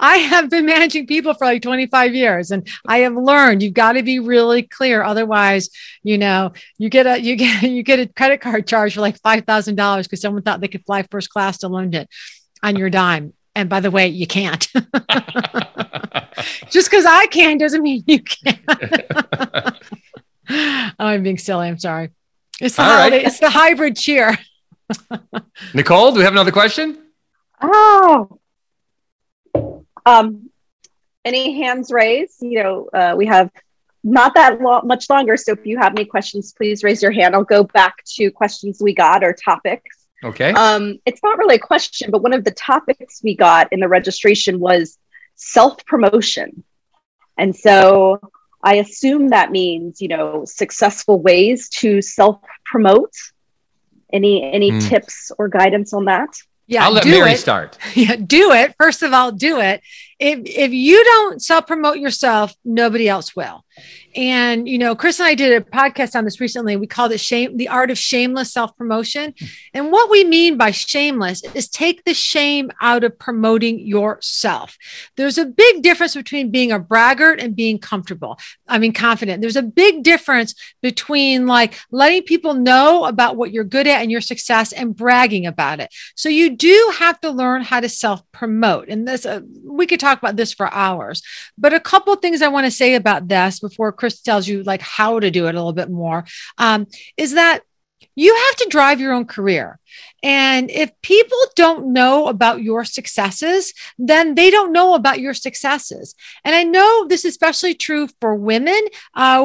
I have been managing people for like 25 years and I have learned you've got to be really clear. Otherwise, you know, you get a credit card charge for like $5,000 because someone thought they could fly first class to London on your dime. And by the way, you can't. Just because I can doesn't mean you can. Oh, I'm being silly. I'm sorry. It's the holiday. Right. It's the hybrid cheer. Nicole, do we have another question? Oh. Any hands raised? You know, we have not that much longer. So if you have any questions, please raise your hand. I'll go back to questions we got or topics. Okay. It's not really a question, but one of the topics we got in the registration was self-promotion. And so I assume that means, you know, successful ways to self-promote. Any tips or guidance on that? Yeah, I'll let Mary start. Yeah, do it. First of all, do it. If you don't self-promote yourself, nobody else will. And, you know, Chris and I did a podcast on this recently. We called it The Art of Shameless Self-Promotion. And what we mean by shameless is take the shame out of promoting yourself. There's a big difference between being a braggart and being confident. There's a big difference between like letting people know about what you're good at and your success and bragging about it. So you do have to learn how to self-promote. And this, we could talk about this for hours, but a couple of things I want to say about this before Chris tells you like how to do it a little bit more, is that you have to drive your own career. And if people don't know about your successes, then they don't know about your successes. And I know this is especially true for women.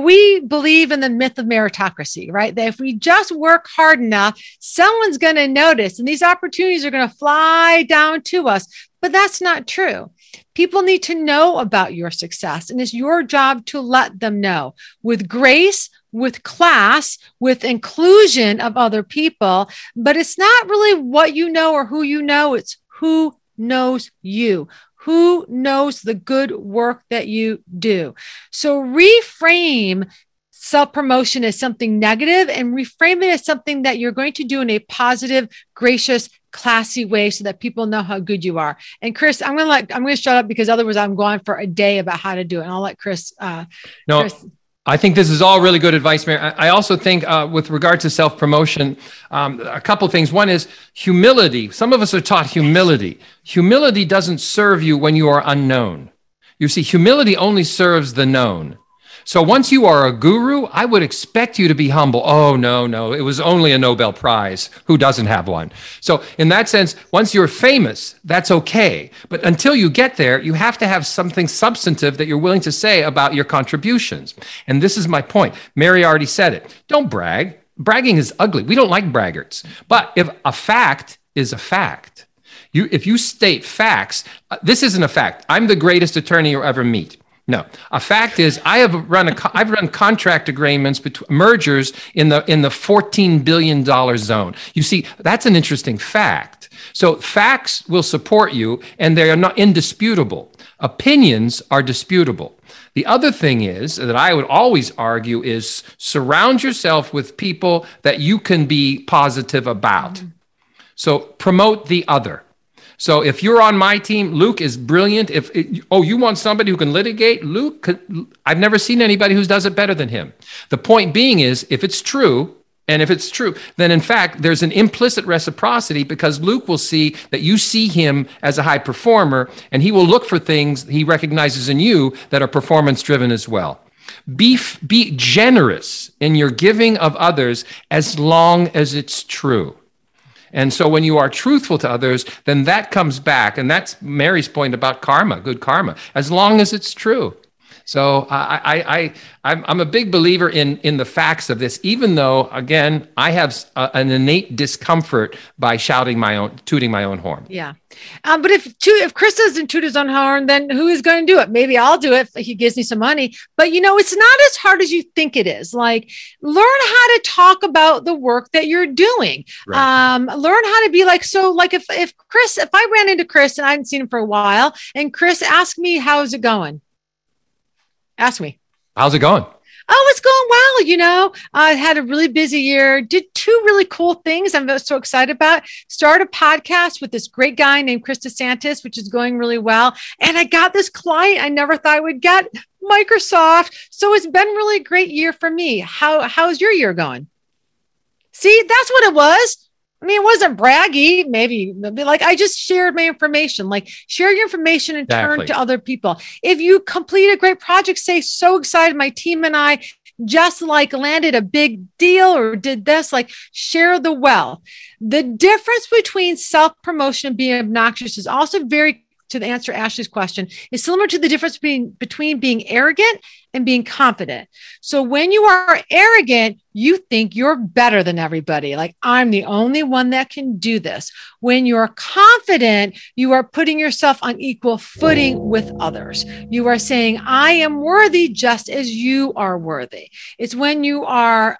We believe in the myth of meritocracy, right? That if we just work hard enough, someone's going to notice and these opportunities are going to fly down to us. But that's not true. People need to know about your success, and it's your job to let them know with grace, with class, with inclusion of other people. But it's not really what you know or who you know. It's who knows you, who knows the good work that you do. So reframe self-promotion as something negative and reframe it as something that you're going to do in a positive, gracious, classy way so that people know how good you are. And Chris, I'm going to shut up because otherwise I'm going for a day about how to do it. And I'll let Chris. I think this is all really good advice, Mary. I also think with regard to self-promotion, a couple of things. One is humility. Some of us are taught humility. Humility doesn't serve you when you are unknown. You see, humility only serves the known. So once you are a guru, I would expect you to be humble. Oh, no, it was only a Nobel Prize. Who doesn't have one? So in that sense, once you're famous, that's okay. But until you get there, you have to have something substantive that you're willing to say about your contributions. And this is my point. Mary already said it. Don't brag. Bragging is ugly. We don't like braggarts. But if a fact is a fact, if you state facts, this isn't a fact. I'm the greatest attorney you'll ever meet. No. A fact is, I have run I've run contract agreements between mergers in the $14 billion zone. You see, that's an interesting fact. So facts will support you, and they are not indisputable. Opinions are disputable. The other thing is that I would always argue is surround yourself with people that you can be positive about. Mm-hmm. So promote the other. So if you're on my team, Luke is brilliant. If you want somebody who can litigate, Luke, I've never seen anybody who does it better than him. The point being is, if it's true, then in fact, there's an implicit reciprocity, because Luke will see that you see him as a high performer, and he will look for things he recognizes in you that are performance driven as well. Be generous in your giving of others as long as it's true. And so when you are truthful to others, then that comes back. And that's Mary's point about karma, good karma, as long as it's true. So I'm a big believer in the facts of this, even though, again, I have an innate discomfort by tooting my own horn. Yeah. But if Chris doesn't toot his own horn, then who is going to do it? Maybe I'll do it if he gives me some money. But, it's not as hard as you think it is. Like, learn how to talk about the work that you're doing. Right. Learn how to be like, so like if I ran into Chris and I hadn't seen him for a while, and Chris asked me, how's it going? Ask me. How's it going? Oh, it's going well. I had a really busy year, did two really cool things I'm so excited about. Started a podcast with this great guy named Chris DeSantis, which is going really well. And I got this client I never thought I would get, Microsoft. So it's been really a great year for me. How's your year going? See, that's what it was. I mean, it wasn't braggy. Maybe like I just shared my information. Like, share your information and turn to other people. If you complete a great project, say, so excited my team and I just like landed a big deal or did this, like, share the wealth. The difference between self-promotion and being obnoxious is also very, to the answer Ashley's question, is similar to the difference between being arrogant and being confident. So when you are arrogant, you think you're better than everybody. Like, I'm the only one that can do this. When you're confident, you are putting yourself on equal footing with others. You are saying, I am worthy just as you are worthy. It's when you are,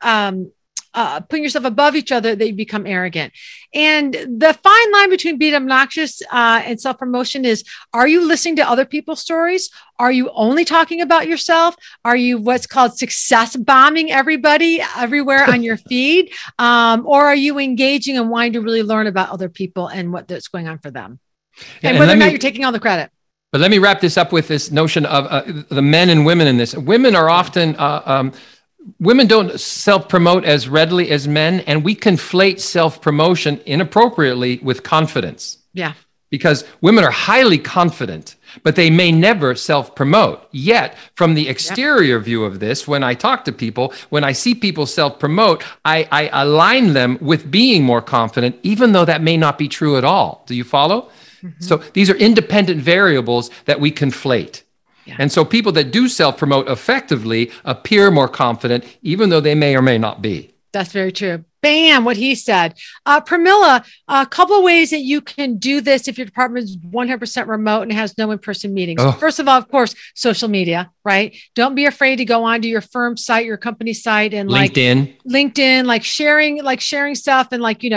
putting yourself above each other that you become arrogant. And the fine line between being obnoxious and self-promotion is, are you listening to other people's stories? Are you only talking about yourself? Are you what's called success bombing everybody everywhere on your feed? Or are you engaging and wanting to really learn about other people and what's going on for them? And whether or not you're taking all the credit. But let me wrap this up with this notion of the men and women in this. Women are often... women don't self-promote as readily as men, and we conflate self-promotion inappropriately with confidence. Yeah. Because women are highly confident, but they may never self-promote. Yet, from the exterior view of this, when I talk to people, when I see people self-promote, I align them with being more confident, even though that may not be true at all. Do you follow? Mm-hmm. So these are independent variables that we conflate. Yeah. And so people that do self-promote effectively appear more confident, even though they may or may not be. That's very true. Bam, what he said. Pramila, a couple of ways that you can do this if your department is 100% remote and has no in-person meetings. Oh. First of all, of course, social media, right? Don't be afraid to go onto your firm site, your company site, and LinkedIn, like sharing stuff. And when you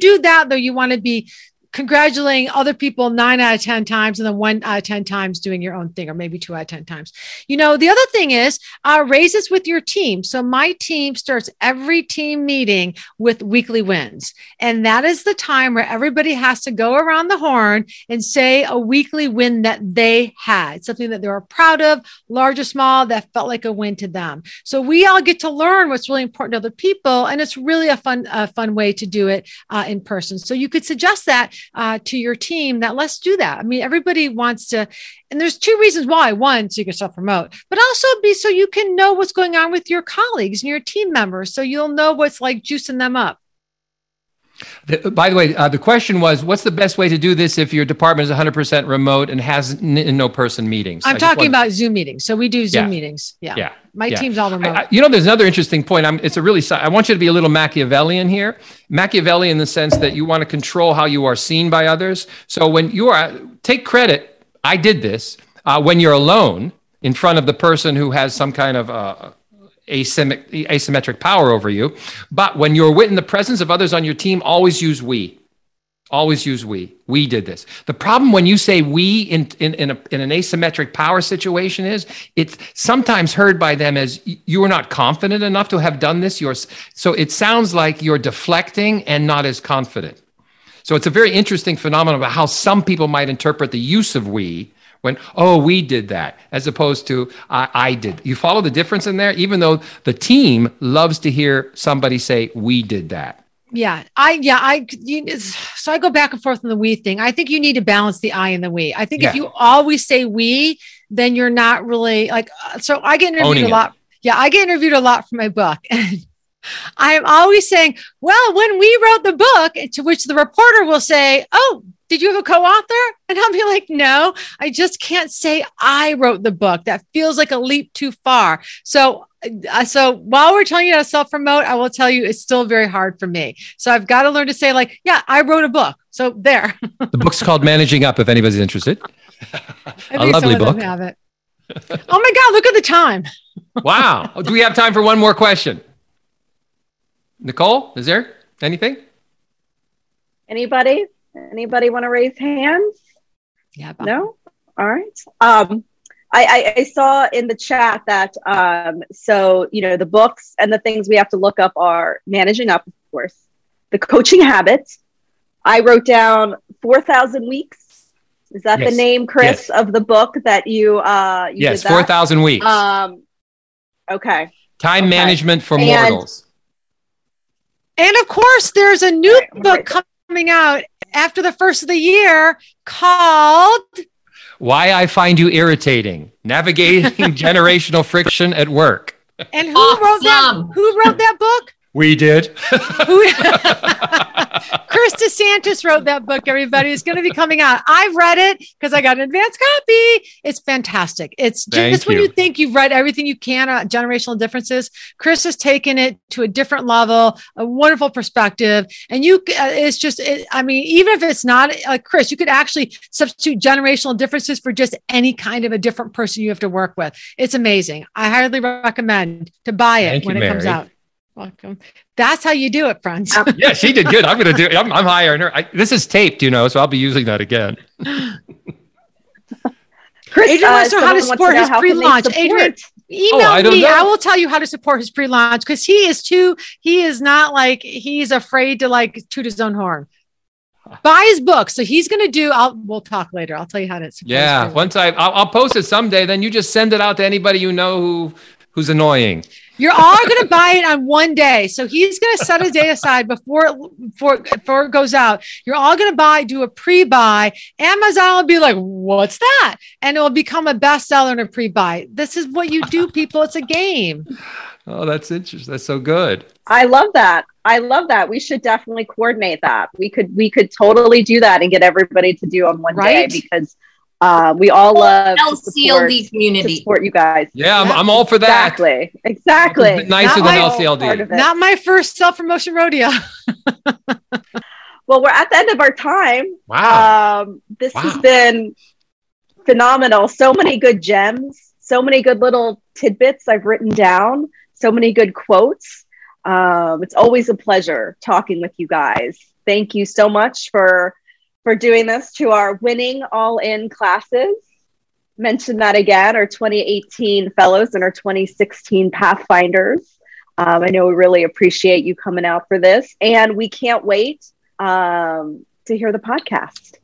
do that though, you want to be congratulating other people 9 out of 10 times, and then 1 out of 10 times doing your own thing, or maybe 2 out of 10 times. The other thing is raise this with your team. So my team starts every team meeting with weekly wins. And that is the time where everybody has to go around the horn and say a weekly win that they had, something that they were proud of, large or small, that felt like a win to them. So we all get to learn what's really important to other people. And it's really a fun way to do it in person. So you could suggest that to your team, that let's do that. I mean, everybody wants to, and there's two reasons why. One, so you can self-promote, but also so you can know what's going on with your colleagues and your team members. So you'll know what's like juicing them up. By the way, the question was, what's the best way to do this if your department is 100% remote and has no-person meetings? I'm talking about Zoom meetings. So we do Zoom meetings. Yeah. My team's all remote. There's another interesting point. I want you to be a little Machiavellian here. Machiavellian in the sense that you want to control how you are seen by others. So when you take credit, I did this. when you're alone in front of the person who has some kind of asymmetric power over you. But when you're in the presence of others on your team, always use we. Always use we. We did this. The problem when you say we in an asymmetric power situation is it's sometimes heard by them as you are not confident enough to have done this. So it sounds like you're deflecting and not as confident. So it's a very interesting phenomenon about how some people might interpret the use of we when, oh, we did that, as opposed to I did. You follow the difference in there, even though the team loves to hear somebody say we did that. So I go back and forth on the we thing. I think you need to balance the I and the we. I think if you always say we, then you're not really like, so I get interviewed a lot. Yeah. I get interviewed a lot for my book. And I'm always saying, well, when we wrote the book, to which the reporter will say, oh, did you have a co-author? And I'll be like, no, I just can't say I wrote the book. That feels like a leap too far. So while we're telling you how to self-promote, I will tell you it's still very hard for me. So I've got to learn to say like, yeah, I wrote a book. So there. The book's called Managing Up, if anybody's interested. A lovely book. Have it. Oh my God, look at the time. Wow. Do we have time for one more question? Nicole, is there anything? Anybody want to raise hands? Yeah. Bob. No? All right. I saw in the chat that, the books and the things we have to look up are Managing Up, of course, The Coaching Habit. I wrote down 4,000 Weeks. Is that the name, Chris, of the book that you did that? 4,000 Weeks. Okay. Time Management for Mortals. And, of course, there's a new book coming out after the first of the year called... Why I Find You Irritating, Navigating Generational Friction at Work. And who wrote that book? We did. Chris DeSantis wrote that book, everybody. It's going to be coming out. I've read it because I got an advanced copy. It's fantastic. It's just when you think you've read everything you can on generational differences. Chris has taken it to a different level, a wonderful perspective. And even if it's not like Chris, you could actually substitute generational differences for just any kind of a different person you have to work with. It's amazing. I highly recommend to buy it when it comes out. Welcome. That's how you do it, friends. Yeah, she did good. I'm going to do it. I'm hiring her. This is taped, so I'll be using that again. Chris, Adrian wants to know how to support his pre-launch. Adrian, email me. I will tell you how to support his pre-launch because he's afraid to like toot his own horn. Buy his book. So he's going to do, we'll talk later. I'll tell you how to support. Yeah, once I'll post it someday, then you just send it out to anybody you know who's annoying. You're all going to buy it on one day. So he's going to set a day aside before it goes out. You're all going to do a pre-buy. Amazon will be like, what's that? And it will become a bestseller and a pre-buy. This is what you do, people. It's a game. Oh, that's interesting. That's so good. I love that. We should definitely coordinate that. We could totally do that and get everybody to do on one day because we all love LCLD community. Support you guys. Yeah, I'm all for that. Exactly. It's nicer than LCLD. Not my first self-promotion rodeo. Well, we're at the end of our time. Wow. This has been phenomenal. So many good gems. So many good little tidbits I've written down. So many good quotes. It's always a pleasure talking with you guys. Thank you so much for doing this to our winning all-in classes. Mention that again, our 2018 fellows and our 2016 Pathfinders. I know we really appreciate you coming out for this, and we can't wait to hear the podcast.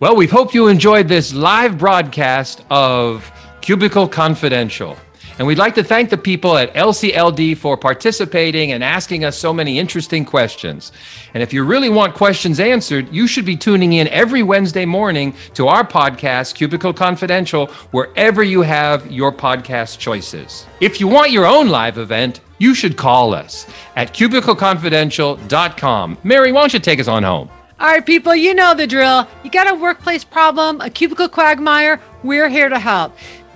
Well, we hope you enjoyed this live broadcast of Cubicle Confidential. And we'd like to thank the people at LCLD for participating and asking us so many interesting questions. And if you really want questions answered, you should be tuning in every Wednesday morning to our podcast, Cubicle Confidential, wherever you have your podcast choices. If you want your own live event, you should call us at cubicleconfidential.com. Mary, why don't you take us on home? All right, people, you know the drill. You got a workplace problem, a cubicle quagmire, we're here to help.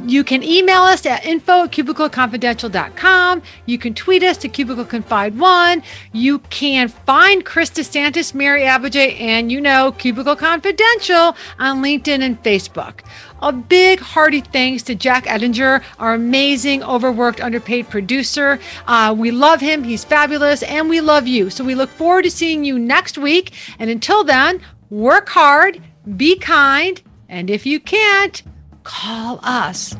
You can email us at info@cubicleconfidential.com. You can tweet us to CubicleConfide1. You can find Chris DeSantis, Mary Abbajay, and Cubicle Confidential on LinkedIn and Facebook. A big hearty thanks to Jack Edinger, our amazing overworked, underpaid producer. We love him. He's fabulous. And we love you. So we look forward to seeing you next week. And until then, work hard, be kind, and if you can't, call us.